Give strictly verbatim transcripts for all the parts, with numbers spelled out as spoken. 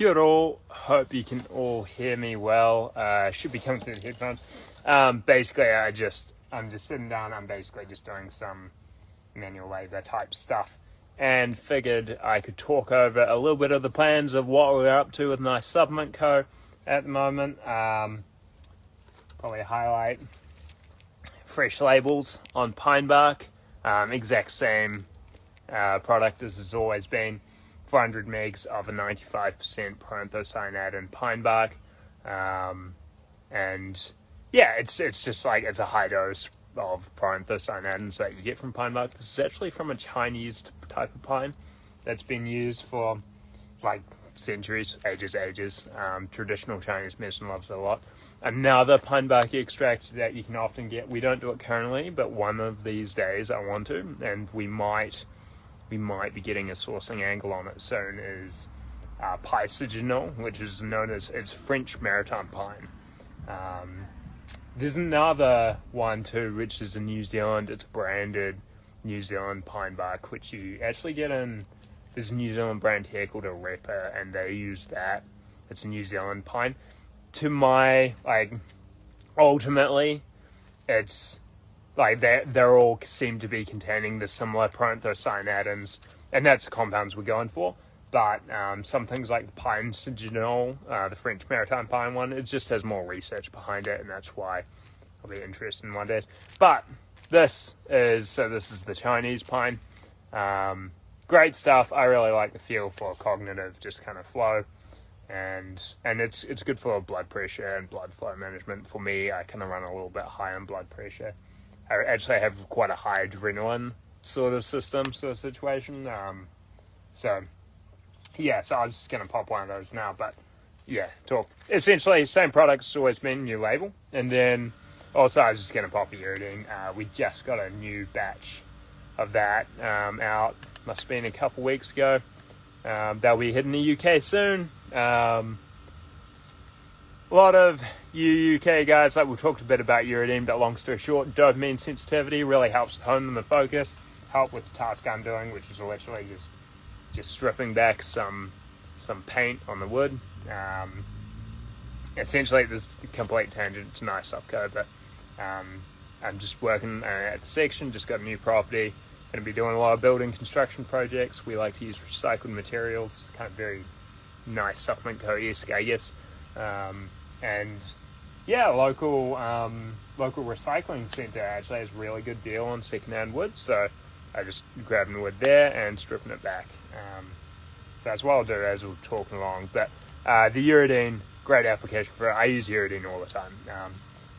Kia ora, hope you can all hear me well. Uh, should be coming through the headphones. Um, basically, I just, I'm just sitting down. I'm basically just doing some manual labor type stuff and figured I could talk over a little bit of the plans of what we're up to with Nice Supplement Co at the moment. Um, probably highlight fresh labels on pine bark. Um, exact same uh, product as has always been. four hundred megs of a ninety-five percent proanthocyanidin pine bark, um, and yeah, it's it's just like it's a high dose of proanthocyanidins that you get from pine bark. This is actually from a Chinese type of pine that's been used for like centuries, ages, ages. Um, traditional Chinese medicine loves it a lot. Another pine bark extract that you can often get. We don't do it currently, but one of these days I want to, and we might. we might be getting a sourcing angle on it soon, is uh, Pycnogenol, which is known as it's French maritime pine. Um, there's another one too, which is in New Zealand. It's branded New Zealand pine bark, which you actually get in, there's a New Zealand brand here called Arepa, and they use that. It's a New Zealand pine. To my, like, ultimately, it's, like they they're all seem to be containing the similar proanthocyanidins, and that's the compounds we're going for. But um, some things like the Pycnogenol, uh, the French maritime pine one, it just has more research behind it, and that's why I'll be interested in one day. But this is, so this is the Chinese pine. Um, great stuff. I really like the feel for cognitive, just kind of flow. And and it's it's good for blood pressure and blood flow management. For me, I kind of run a little bit high on blood pressure. I actually have quite a high adrenaline sort of system, sort of situation. Um, so, yeah, so I was just going to pop one of those now. But, yeah, talk. Essentially, same product as always been, new label. And then, also, I was just going to pop a uridine. Uh, we just got a new batch of that um, out. Must have been a couple weeks ago. Um, they'll be hitting the U K soon. Um, a lot of... You U K guys, like we talked a bit about uridine, but long story short, dopamine sensitivity really helps hone the focus, help with the task I'm doing, which is literally just just stripping back some some paint on the wood. Um, essentially, this is a complete tangent to Nice Supplement Co, but um, I'm just working uh, at the section, just got a new property, going to be doing a lot of building construction projects. We like to use recycled materials, kind of very Nice Supplement Co-esque, I guess. Um, and... Yeah, local um, local recycling centre actually has a really good deal on second-hand wood, so I'm just grabbing the wood there and stripping it back. Um, so that's what I'll do as we're talking along. But uh, the uridine, great application for it. I use uridine all the time. Um,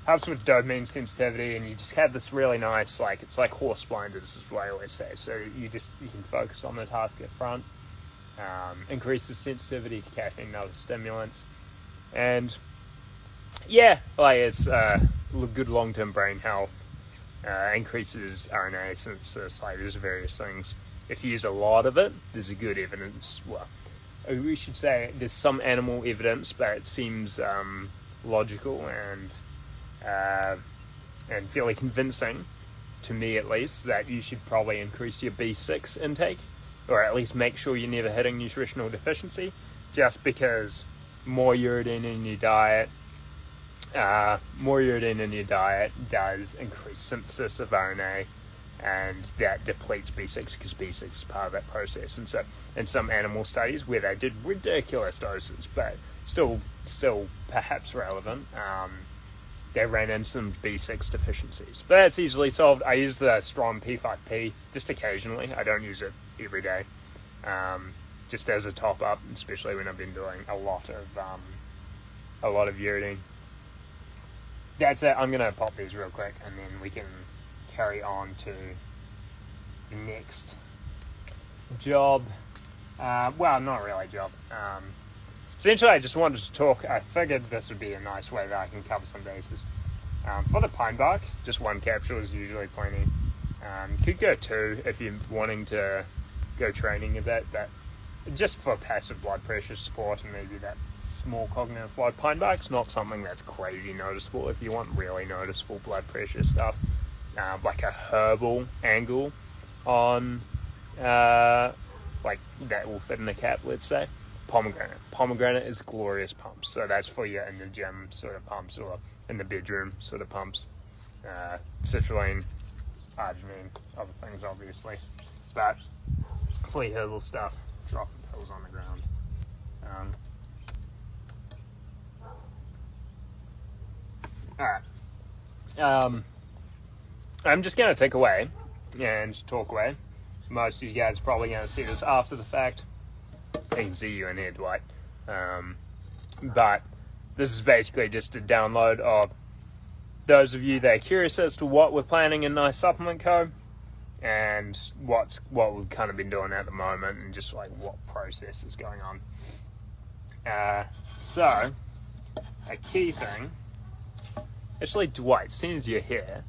helps with dopamine sensitivity, and you just have this really nice, like, it's like horse blinders is what I always say. So you just, you can focus on the task at front. Um, increases sensitivity to caffeine and other stimulants. And... yeah, like it's uh, good long-term brain health, uh, increases R N A synthesis, like there's various things. If you use a lot of it, there's a good evidence, well, we should say there's some animal evidence, but it seems um, logical and uh, and fairly convincing, to me at least, that you should probably increase your B six intake, or at least make sure you're never hitting nutritional deficiency, just because more uridine in your diet, Uh, more uridine in your diet does increase synthesis of R N A, and that depletes B six because B six is part of that process. And so in some animal studies where they did ridiculous doses, but still still perhaps relevant, um, they ran into some B six deficiencies. But that's easily solved. I use the strong P five P just occasionally. I don't use it every day, um, just as a top-up, especially when I've been doing a lot of, um, a lot of uridine. That's it. I'm going to pop these real quick, and then we can carry on to the next job. Uh, well, not really a job. Um, essentially, I just wanted to talk. I figured this would be a nice way that I can cover some bases. Um, for the pine bark, just one capsule is usually plenty. Um, could go two if you're wanting to go training a bit, but just for passive blood pressure support and maybe that small cognitive flow. Pine bark's not something that's crazy noticeable. If you want really noticeable blood pressure stuff, uh, like a herbal angle on, uh, like that will fit in the cap, let's say. pomegranate. Pomegranate is glorious pumps, so that's for you in the gym sort of pumps or in the bedroom sort of pumps. Uh, citrulline, arginine, other things obviously. But for your herbal stuff, drop the pills on the ground. Um, Alright. Um, I'm just going to take away and talk away. Most of you guys are probably going to see this after the fact. I can see you in here, Dwight. Um, but this is basically just a download of those of you that are curious as to what we're planning in Nice Supplement Co. and what's what we've kind of been doing at the moment and just like what process is going on. Uh, so, a key thing... Actually, Dwight, since you're here,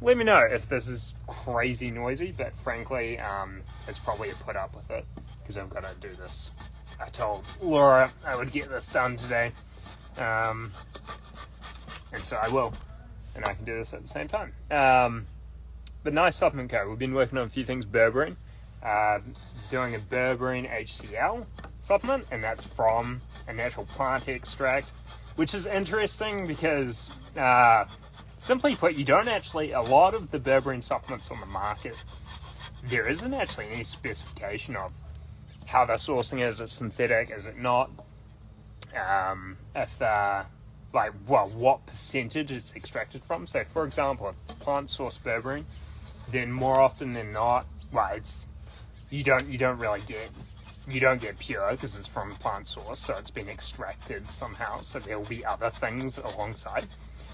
let me know if this is crazy noisy, but frankly, um, it's probably a put up with it, because I've got to do this. I told Laura I would get this done today, um, and so I will, and I can do this at the same time. Um, but Nice Supplement Co. We've been working on a few things, berberine, uh, doing a berberine H C L supplement, and that's from a natural plant extract, which is interesting because, uh, simply put, you don't actually, a lot of the berberine supplements on the market, there isn't actually any specification of how they're sourcing it. Is it synthetic? Is it not? Um, if, uh, like, well, what percentage it's extracted from. So, for example, if it's plant-sourced berberine, then more often than not, well, it's, you don't, you don't really get You don't get pure because it's from plant source, so it's been extracted somehow. So there will be other things alongside,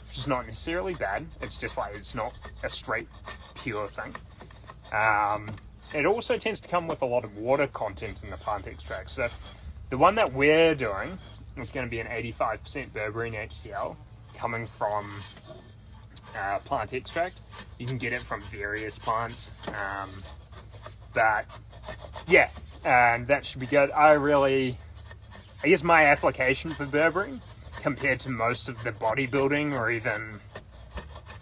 which is not necessarily bad. It's just like it's not a straight pure thing. Um, it also tends to come with a lot of water content in the plant extract. So the one that we're doing is going to be an eighty-five percent berberine H C L coming from uh, plant extract. You can get it from various plants, um, but yeah. And that should be good. I really, I guess my application for berberine, compared to most of the bodybuilding or even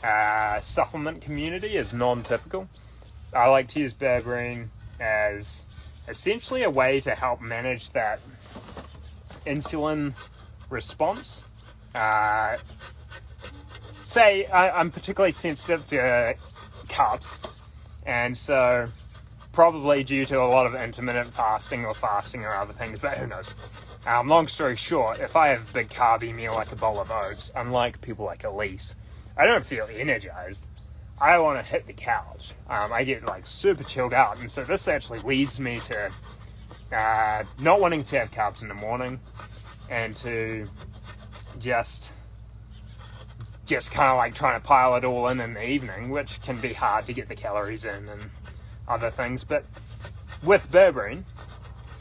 uh, supplement community, is non-typical. I like to use berberine as essentially a way to help manage that insulin response. Uh, say, I, I'm particularly sensitive to carbs, and so... probably due to a lot of intermittent fasting or fasting or other things, but who knows. Um, long story short, if I have a big carby meal like a bowl of oats, unlike people like Elise, I don't feel energized. I want to hit the couch. Um, I get like super chilled out, and so this actually leads me to uh, not wanting to have carbs in the morning and to just... just kind of like trying to pile it all in in the evening, which can be hard to get the calories in and other things. But with berberine,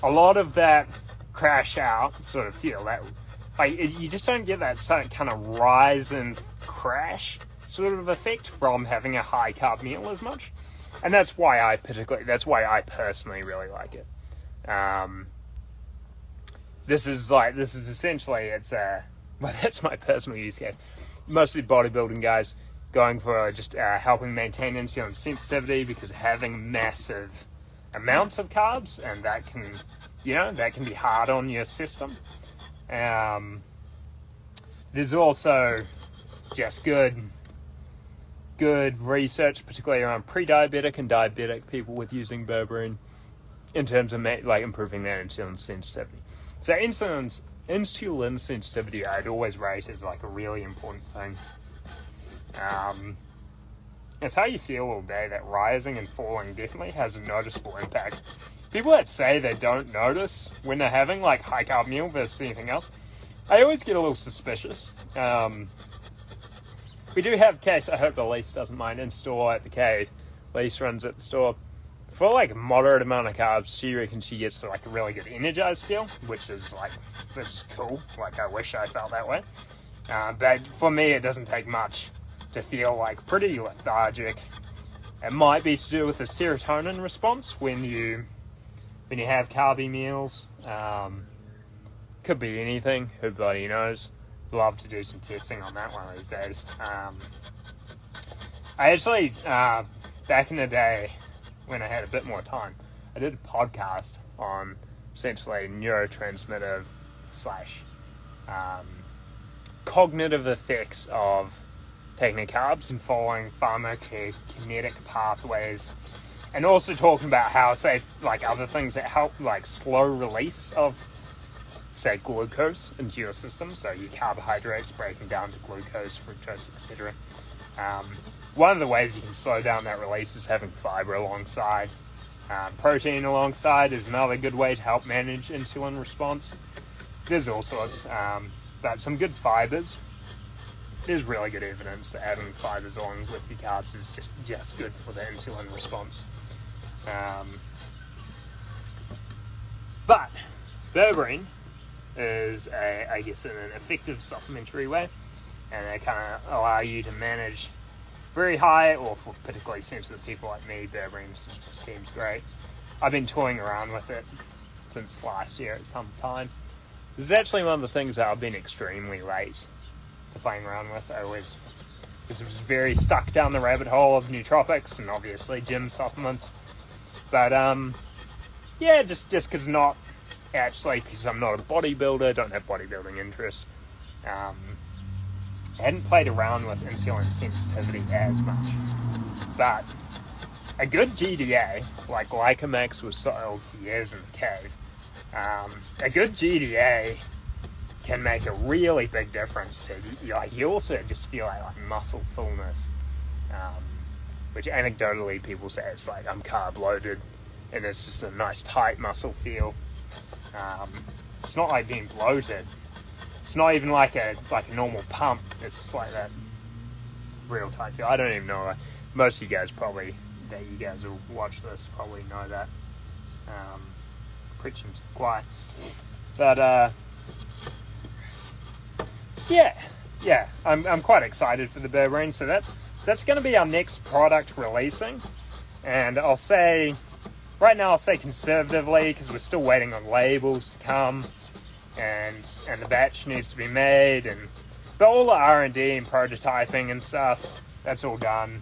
a lot of that crash out sort of feel, that like you just don't get that sort of kind of rise and crash sort of effect from having a high carb meal as much, and that's why I particularly that's why I personally really like it. Um, this is like this is essentially it's a well that's my personal use case. Mostly bodybuilding guys. Going for just uh, helping maintain insulin sensitivity, because having massive amounts of carbs, and that can, you know, that can be hard on your system. Um, there's also just good, good research, particularly around pre-diabetic and diabetic people, with using berberine in terms of ma- like improving their insulin sensitivity. So insulin insulin sensitivity, I'd always rate as like a really important thing. Um, it's how you feel all day. That rising and falling definitely has a noticeable impact. People that say they don't notice when they're having like high carb meal versus anything else, I always get a little suspicious. Um, we do have a case, I hope Elise doesn't mind, in store at the cave. Elise runs at the store. For like a moderate amount of carbs, she reckons she gets like a really good energized feel, which is like, this is cool. Like I wish I felt that way. Uh, but for me, it doesn't take much to feel like pretty lethargic. It might be to do with the serotonin response when you when you have carby meals. Um, could be anything. Who bloody knows? Love to do some testing on that one of these days. Um, I actually, uh, back in the day when I had a bit more time, I did a podcast on essentially neurotransmitter slash um, cognitive effects of taking carbs and following pharmacokinetic pathways, and also talking about how, say, like other things that help, like slow release of, say, glucose into your system, so your carbohydrates breaking down to glucose, fructose, et cetera. Um, one of the ways you can slow down that release is having fiber alongside. Um, protein alongside is another good way to help manage insulin response. There's all sorts, um, but some good fibers. There's really good evidence that adding fibers along with your carbs is just, just good for the insulin response. Um, but berberine is, a, I guess, an effective supplementary way, and they kind of allow you to manage very high, or for particularly sensitive people like me, berberine seems great. I've been toying around with it since last year at some time. This is actually one of the things that I've been extremely late to playing around with. I was, was very stuck down the rabbit hole of nootropics and obviously gym supplements. But, um, yeah, just just because not actually, because I'm not a bodybuilder, don't have bodybuilding interests. Um, I hadn't played around with insulin sensitivity as much, but a good G D A, like LycaMax was sold for years in the cave, um, a good G D A can make a really big difference to you. Like, you also just feel like, like muscle fullness, um, which anecdotally people say it's like I'm carb loaded, and it's just a nice tight muscle feel. Um, it's not like being bloated. It's not even like a like a normal pump. It's like that real tight feel. I don't even know. Most of you guys probably that you guys will watch this probably know that. Um, preaching to the choir, but uh, yeah, yeah. I'm I'm quite excited for the berberine. So that's that's going to be our next product releasing, and I'll say right now I'll say conservatively because we're still waiting on labels to come. And, and the batch needs to be made, and but all the R and D and prototyping and stuff, that's all done.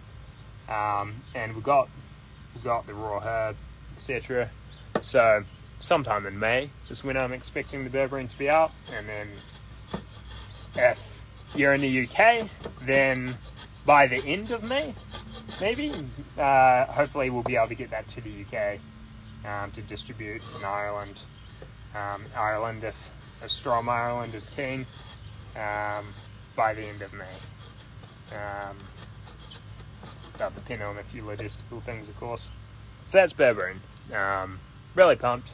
Um, and we've got we've got the raw herb, et cetera. So sometime in May is when I'm expecting the berberine to be out. And then if you're in the U K, then by the end of May, maybe, uh, hopefully we'll be able to get that to the U K um, to distribute in Ireland. Um, Ireland, if If Strom Ireland is keen, um, by the end of May. Um, that'll depend on a few logistical things, of course. So that's berberine. Um, really pumped.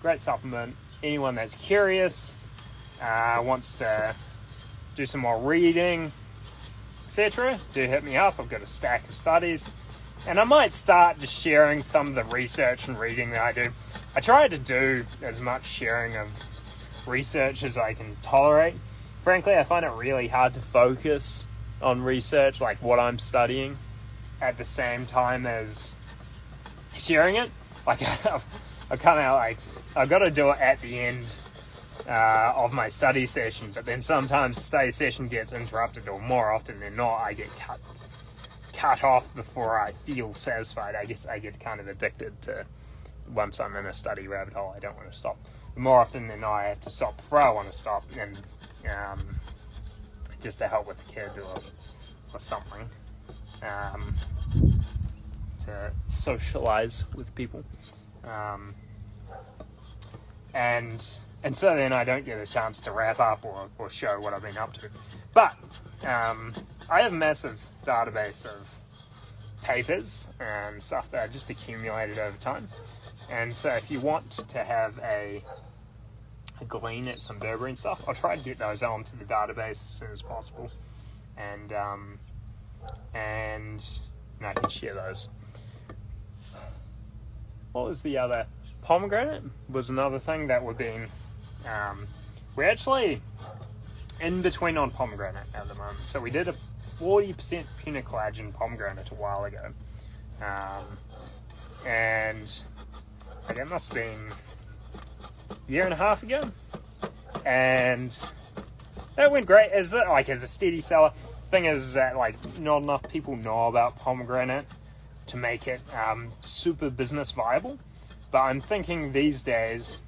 Great supplement. Anyone that's curious, uh, wants to do some more reading, et cetera, do hit me up. I've got a stack of studies. And I might start just sharing some of the research and reading that I do. I try to do as much sharing of research as I can tolerate. Frankly, I find it really hard to focus on research, like what I'm studying, at the same time as sharing it. Like, I've, I've kind of like, I've got to do it at the end uh, of my study session, but then sometimes the study session gets interrupted, or more often than not, I get cut cut off before I feel satisfied. I guess I get kind of addicted to, once I'm in a study rabbit hole, I don't want to stop. More often than not, I have to stop before I want to stop, and um, just to help with the kid or, or something, um, to socialize with people, um, and and so then I don't get a chance to wrap up or, or show what I've been up to. But um, I have a massive database of papers and stuff that I just accumulated over time, and so if you want to have a A glean at some berberine stuff, I'll try to get those onto the database as soon as possible, and um, and, and I can share those. What was the other? Pomegranate was another thing that we've been um, we're actually in between on pomegranate at the moment. So we did a forty percent pinocollagen pomegranate a while ago, um, and like it must have been year and a half ago, and that went great as like as a steady seller. Thing is that like not enough people know about pomegranate to make it um super business viable, but I'm thinking these days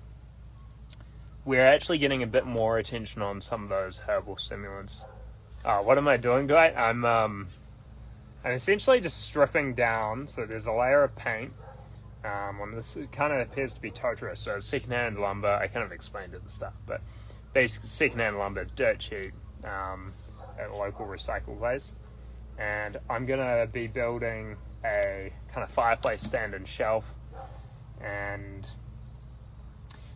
we're actually getting a bit more attention on some of those herbal stimulants. Uh, what am I doing to it? I'm, um, I'm essentially just stripping down, so there's a layer of paint. Um, on this, it kind of appears to be totara, so secondhand lumber. I kind of explained it at the start, but basically secondhand lumber, dirt cheap, um, at a local recycle place. And I'm gonna be building a kind of fireplace stand and shelf, and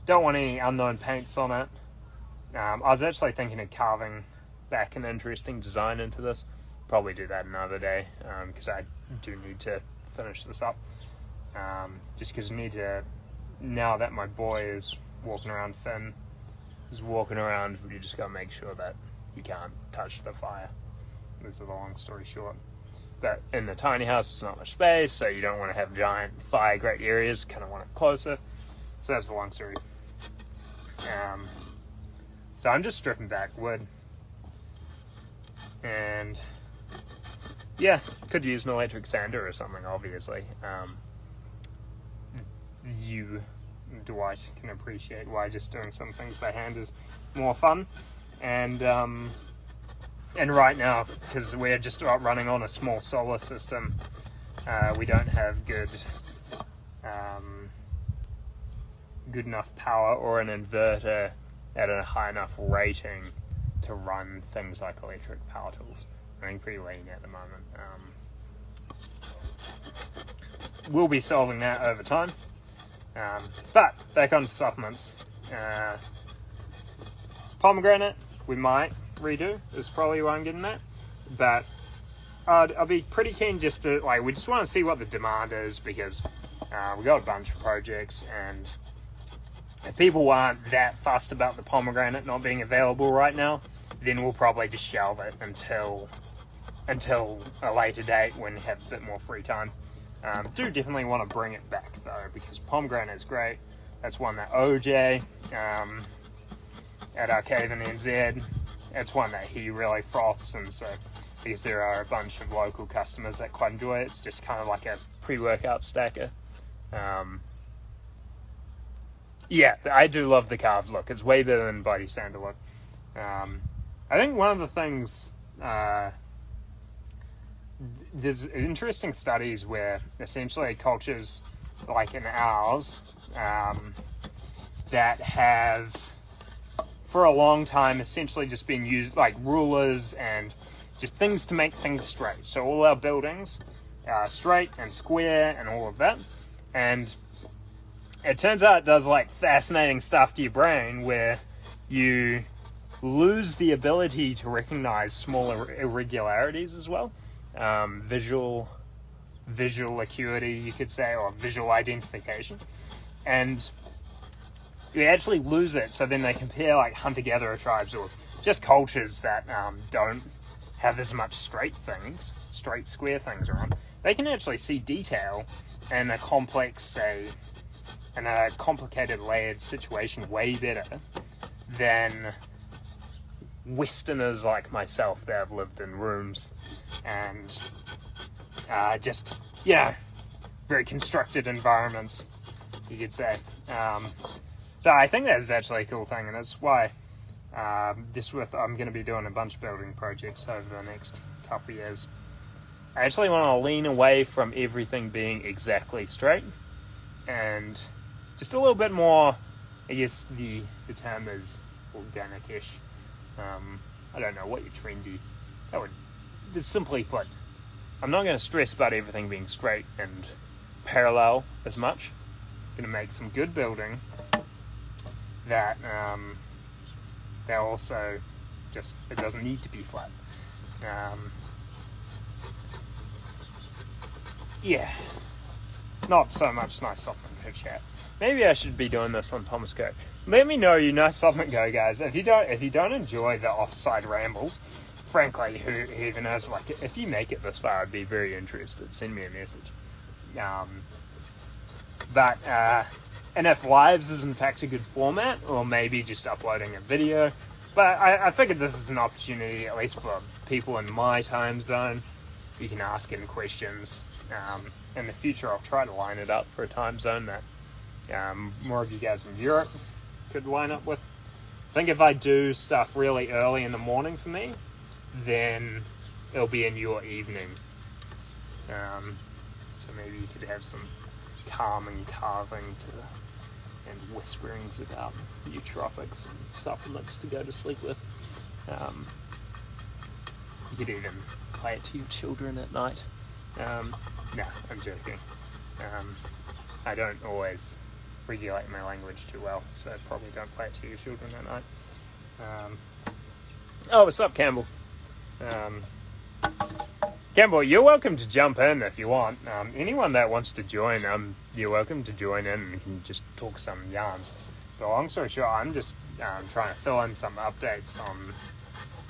don't want any unknown paints on it. Um, I was actually thinking of carving back an interesting design into this. Probably do that another day, because um, I do need to finish this up. Um, just because I need to, now that my boy is walking around thin, is walking around, you just gotta make sure that you can't touch the fire. This is a long story short. But in the tiny house, it's not much space, so you don't want to have giant fire grate areas, kind of want it closer. So that's the long story. Um, so I'm just stripping back wood. And yeah, could use an electric sander or something, obviously. Um, you, Dwight, can appreciate why just doing some things by hand is more fun. And, um... And right now, because we're just about running on a small solar system, uh, we don't have good, um, good enough power or an inverter at a high enough rating to run things like electric power tools. Running pretty lean at the moment. Um, we'll be solving that over time. Um, but back on supplements, uh, pomegranate, we might redo is probably why I'm getting that, but I'd, I'd be pretty keen just to, like, we just want to see what the demand is, because uh, we got a bunch of projects, and if people aren't that fussed about the pomegranate not being available right now, then we'll probably just shelve it until until a later date when we have a bit more free time. Um, do definitely want to bring it back though, because pomegranate is great. That's one that O J um, at our cave in N Z, it's one that he really froths, and so because there are a bunch of local customers that quite enjoy it, it's just kind of like a pre-workout stacker. Um, yeah, I do love the carved look. It's way better than bloody sandalwood. Um, I think one of the things, uh, there's interesting studies where essentially cultures like in ours um, that have for a long time essentially just been used like rulers and just things to make things straight. So all our buildings are straight and square and all of that. And it turns out it does like fascinating stuff to your brain where you lose the ability to recognize smaller irregularities as well. Um, visual, visual acuity, you could say, or visual identification. And you actually lose it, so then they compare like hunter-gatherer tribes or just cultures that um, don't have as much straight things, straight square things around. They can actually see detail in a complex, say, in a complicated layered situation way better than Westerners like myself that have lived in rooms and uh, just, yeah, very constructed environments, you could say. Um... So I think that's actually a cool thing, and that's why um, this with I'm going to be doing a bunch of building projects over the next couple of years. I actually want to lean away from everything being exactly straight, and just a little bit more, I guess the, the term is organic-ish. Um, I don't know what you're trendy. That would, simply put, I'm not going to stress about everything being straight and parallel as much. I'm going to make some good building that um, they're also just, it doesn't need to be flat. Um, yeah, not so much Nice Supplement Co chat. Maybe I should be doing this on Thomas Co. Let me know, you Nice Supplement Co guys. If you don't, if you don't enjoy the offside rambles, frankly, who, who even knows? Like, if you make it this far, I'd be very interested. Send me a message. Um, but. Uh, And if lives is in fact a good format, or maybe just uploading a video. But I, I figured this is an opportunity, at least for people in my time zone. You can ask in questions. Um, in the future, I'll try to line it up for a time zone that um, more of you guys in Europe could line up with. I think if I do stuff really early in the morning for me, then it'll be in your evening. Um, so maybe you could have some calming carving to, and whisperings about nootropics and supplements to go to sleep with. Um, you could even play it to your children at night. Um, no, I'm joking. Um, I don't always regulate my language too well, so probably don't play it to your children at night. Um, oh, what's up, Campbell? Um, Campbell, you're welcome to jump in if you want. Um, anyone that wants to join, um, you're welcome to join in and can just talk some yarns. But long story short, I'm just um, trying to fill in some updates on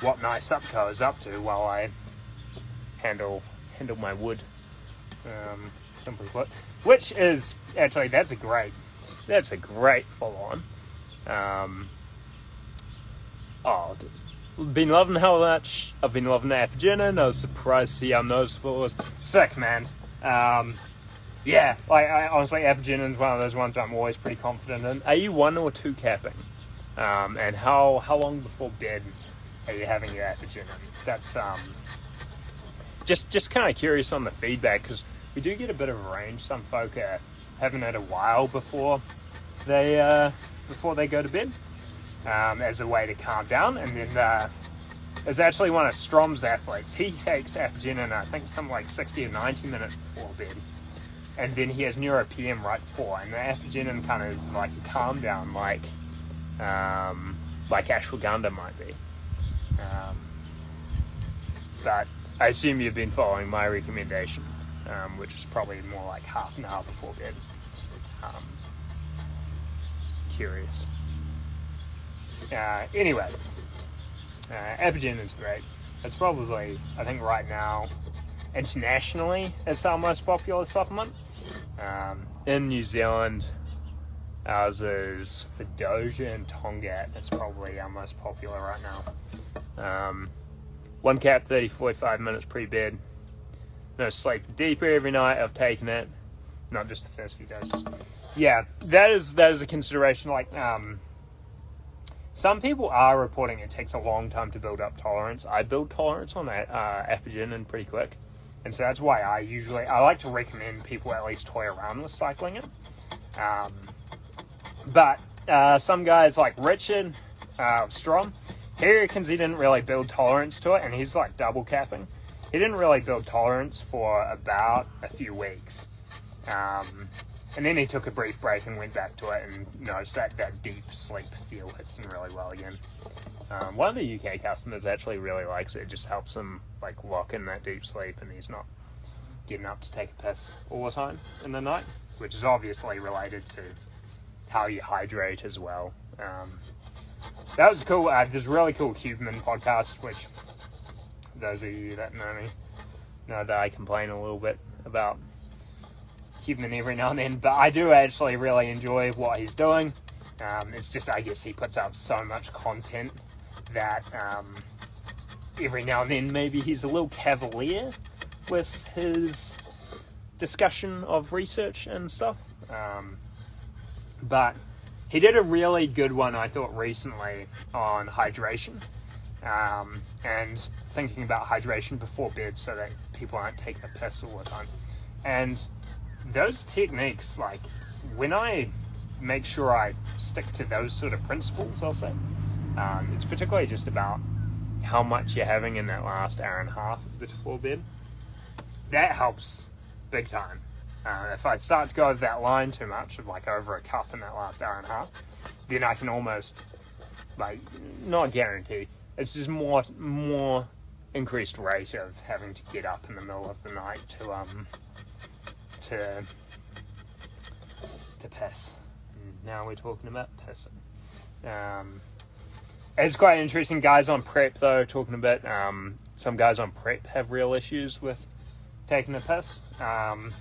what Nice Supplement Co is up to while I handle handle my wood. Um, simply put, which is actually that's a great that's a great full on. Um, oh. Dude. Been loving how much I've been loving the Apigenin. I was surprised to see how noticeable it was. Sick, man. Um, yeah, like I honestly, Apigenin is one of those ones I'm always pretty confident in. Are you one or two capping? Um, and how how long before bed are you having your Apigenin? That's um, just just kind of curious on the feedback because we do get a bit of a range. Some folk are having it a while before they uh, before they go to bed. Um, as a way to calm down, and then uh, there's actually one of Strom's athletes. He takes Apigenin, I think, something like sixty or ninety minutes before bed, and then he has Neuro P M right before. And the Apigenin kind of is like a calm down, like um, like Ashwagandha might be. Um, but I assume you've been following my recommendation, um, which is probably more like half an hour before bed. Um, curious. Uh, anyway, uh, Apigenin is great. It's probably, I think right now, internationally, it's our most popular supplement. Um, in New Zealand, ours is Fadogia and Tongat. It's probably our most popular right now. Um, one cap, thirty, forty-five minutes pre-bed. No sleep deeper every night. I've taken it. Not just the first few doses. Yeah, that is that is a consideration. Like, um... some people are reporting it takes a long time to build up tolerance. I build tolerance on that uh, Apigenin pretty quick. And so that's why I usually, I like to recommend people at least toy around with cycling it. Um, but uh, some guys like Richard uh, Strom, he reckons he didn't really build tolerance to it. And he's like double capping. He didn't really build tolerance for about a few weeks. Um... And then he took a brief break and went back to it and noticed that, that deep sleep feel hits him really well again. Um, one of the U K customers actually really likes it. It just helps him like lock in that deep sleep and he's not getting up to take a piss all the time in the night, which is obviously related to how you hydrate as well. Um, that was cool. Uh, there's a really cool Huberman podcast, which those of you that know me know that I complain a little bit about Huberman every now and then, but I do actually really enjoy what he's doing. Um, it's just, I guess he puts out so much content that um, every now and then maybe he's a little cavalier with his discussion of research and stuff. Um, but he did a really good one, I thought, recently on hydration um, and thinking about hydration before bed so that people aren't taking a piss all the time. And those techniques, like when I make sure I stick to those sort of principles, I'll say, um, it's particularly just about how much you're having in that last hour and a half before bed. That helps big time. Uh, if I start to go over that line too much, of like over a cup in that last hour and a half, then I can almost, like, not guarantee, it's just more, more increased rate of having to get up in the middle of the night to, um, to to piss. Now we're talking about pissing. Um, it's quite interesting. Guys on prep, though, talking about um, some guys on prep have real issues with taking a piss, um,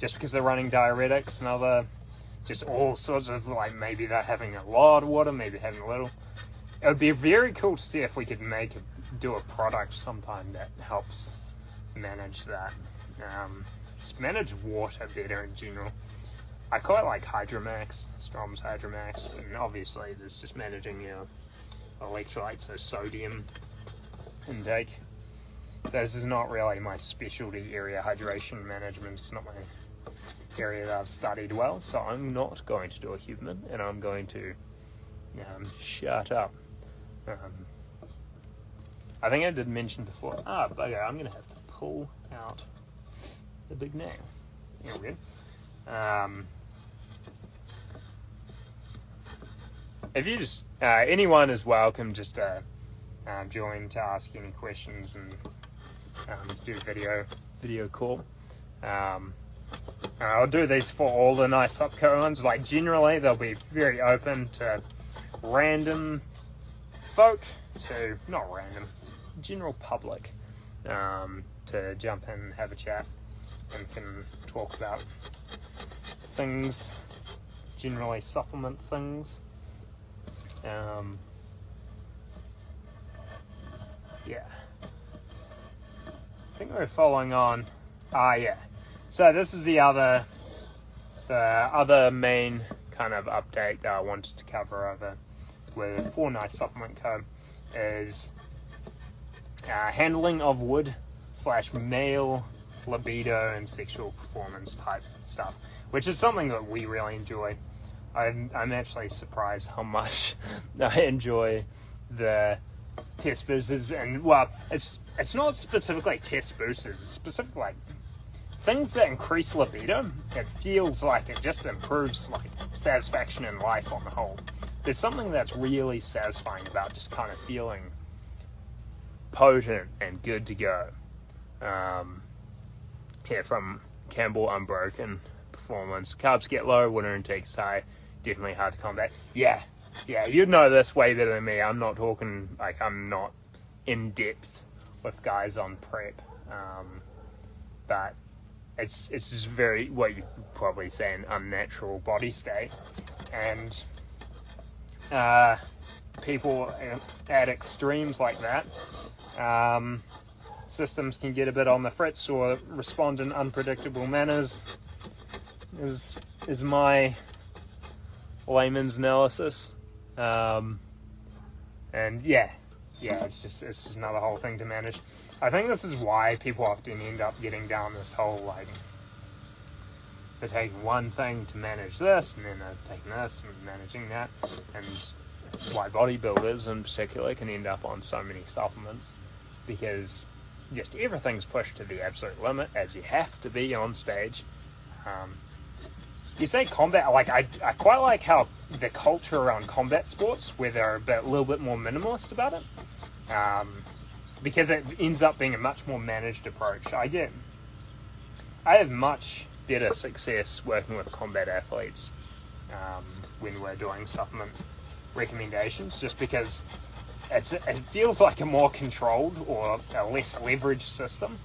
just because they're running diuretics and other, just all sorts of, like, maybe they're having a lot of water, maybe having a little. It would be very cool to see if we could make a, do a product sometime that helps manage that. Um, Just manage water better in general. I quite like Hydromax, Strom's Hydromax, and obviously there's just managing your electrolytes, so sodium intake. This is not really my specialty area, hydration management. It's not my area that I've studied well, so I'm not going to do a Huberman, and I'm going to um, shut up. Um, I think I did mention before, ah, but yeah, I'm going to have to pull out the big nail. There we go. Um, if you just, uh, anyone is welcome just to uh, join to ask any questions and um, do a video, video call. Um, I'll do these for all the Nice Supplement Co ones. Like generally, they'll be very open to random folk, to, not random, general public, um, to jump in and have a chat and can talk about things, generally supplement things. Um, yeah. I think we're following on. Ah, yeah. So this is the other, the other main kind of update that I wanted to cover over with for Nice Supplement Co is uh, handling of wood slash male libido and sexual performance type stuff, which is something that we really enjoy. I'm, I'm actually surprised how much I enjoy the test boosters, and well, it's it's not specifically test boosters, it's specifically like things that increase libido. It feels like it just improves like satisfaction in life on the whole. There's something that's really satisfying about just kind of feeling potent and good to go. Um, here from Campbell Unbroken Performance. Carbs get low, water intake's high. Definitely hard to combat. Yeah, yeah, you'd know this way better than me. I'm not talking, like, I'm not in depth with guys on prep. Um, but it's, it's just very, what you could probably say, an unnatural body state. And Uh, people at extremes like that, um, systems can get a bit on the fritz or respond in unpredictable manners, is is my layman's analysis. Um, and yeah, yeah, it's just it's just another whole thing to manage. I think this is why people often end up getting down this whole like, they're taking one thing to manage this, and then they're taking this and managing that, and why bodybuilders in particular can end up on so many supplements, because just everything's pushed to the absolute limit, as you have to be on stage. Um, you say combat, like I, I quite like how the culture around combat sports, where they're a, bit, a little bit more minimalist about it, um, because it ends up being a much more managed approach. I get, I have much better success working with combat athletes um, when we're doing supplement recommendations, just because it's, it feels like a more controlled or a less leveraged system,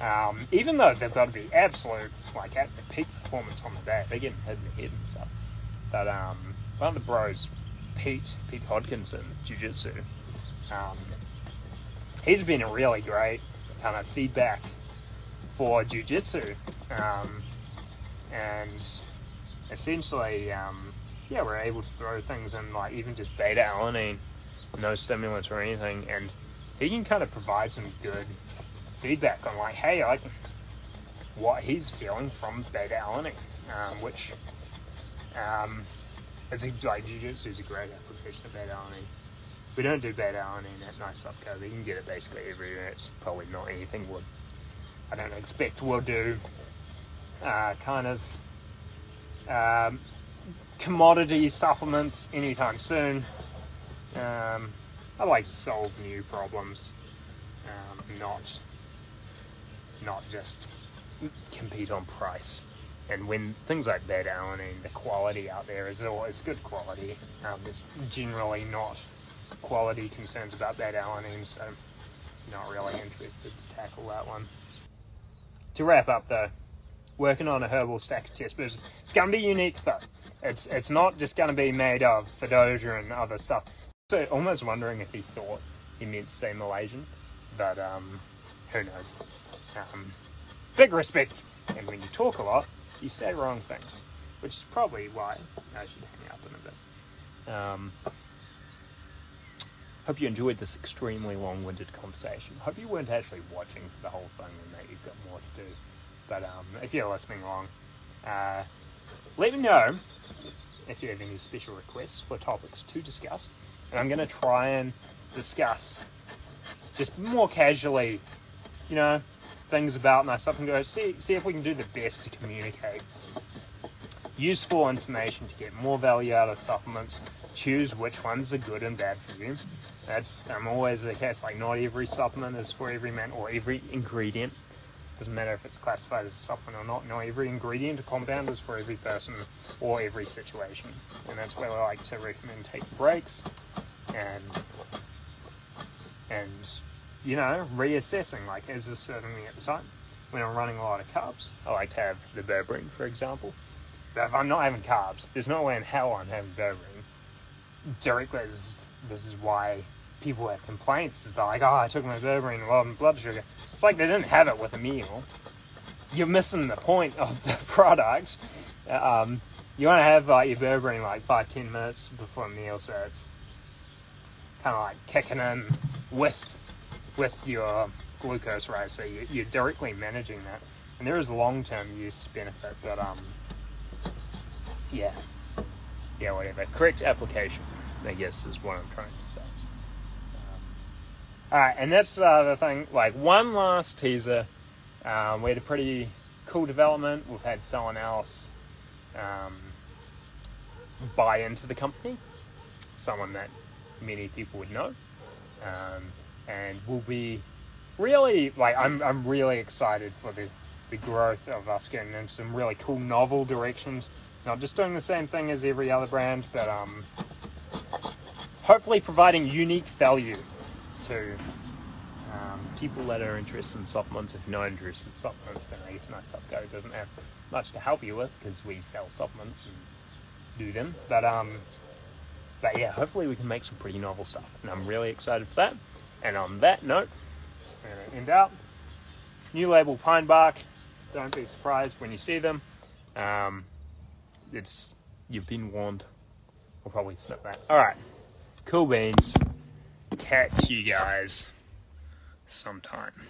um, even though they've got to be absolute, like at the peak performance on the day. They're getting hit in the head and stuff. But um, one of the bros, Pete Pete Hodkinson, Jiu-Jitsu, um, he's been a really great kind of feedback for Jiu-Jitsu. Um, And essentially, um, yeah, we're able to throw things in, like even just beta-alanine, no stimulants or anything, and he can kind of provide some good feedback on, like, hey, like what he's feeling from beta-alanine, um, which um, is a, like Jiu-Jitsu is a great application of beta-alanine. We don't do beta-alanine at Nice Supplement Co. You can get it basically everywhere. It's probably not anything we'll, I don't expect we'll do. Uh, kind of um, commodity supplements anytime soon. Um, I like to solve new problems, um, not not just compete on price. And when things like beta-alanine, the quality out there is always good quality. Um, there's generally not quality concerns about beta-alanine, so not really interested to tackle that one. To wrap up though, working on a herbal stack of test boosters. It's going to be unique though. It's it's not just going to be made of Fadogia and other stuff. So almost wondering if he thought he meant to say Malaysian, but um, who knows? Um, big respect. And when you talk a lot, you say wrong things, which is probably why I should hang up in a bit. Um, Hope you enjoyed this extremely long-winded conversation. Hope you weren't actually watching for the whole thing and that you've got more to do. But um, if you're listening along, uh, let me know if you have any special requests for topics to discuss. And I'm going to try and discuss just more casually, you know, things about myself and go see see if we can do the best to communicate useful information to get more value out of supplements. Choose which ones are good and bad for you. That's um, always the case. Like, not every supplement is for every man or every ingredient. Doesn't matter if it's classified as a supplement or not. Not every ingredient or compound is for every person or every situation. And that's where I like to recommend take breaks and and you know, reassessing, like, is this serving me at the time? When I'm running a lot of carbs, I like to have the berberine, for example. But if I'm not having carbs, there's no way in hell I'm having berberine. Directly, this, this is why people have complaints. Is they're like, oh, I took my berberine and low in blood sugar. It's like they didn't have it with a meal. You're missing the point of the product. Um, you want to have like your berberine like five, ten minutes before a meal, so it's kind of like kicking in with with your glucose rise, so you're directly managing that, and there is long-term use benefit, but um, yeah, yeah, whatever. Correct application, I guess, is what I'm trying to say. Um, all right, and that's uh, the thing. Like, one last teaser. Um, we had a pretty cool development. We've had someone else um, buy into the company, someone that many people would know. Um, And we'll be really, like, I'm I'm really excited for the, the growth of us getting into some really cool novel directions. Not just doing the same thing as every other brand, but um, hopefully providing unique value to um, people that are interested in supplements. If you're not interested in supplements, then I guess Nice Supplement Co doesn't have much to help you with, because we sell supplements and do them. But, um, but yeah, hopefully we can make some pretty novel stuff, and I'm really excited for that. And on that note, we're going to end out. New label, pine bark. Don't be surprised when you see them. Um, it's you've been warned. We'll probably snip that. All right, cool beans. Catch you guys sometime.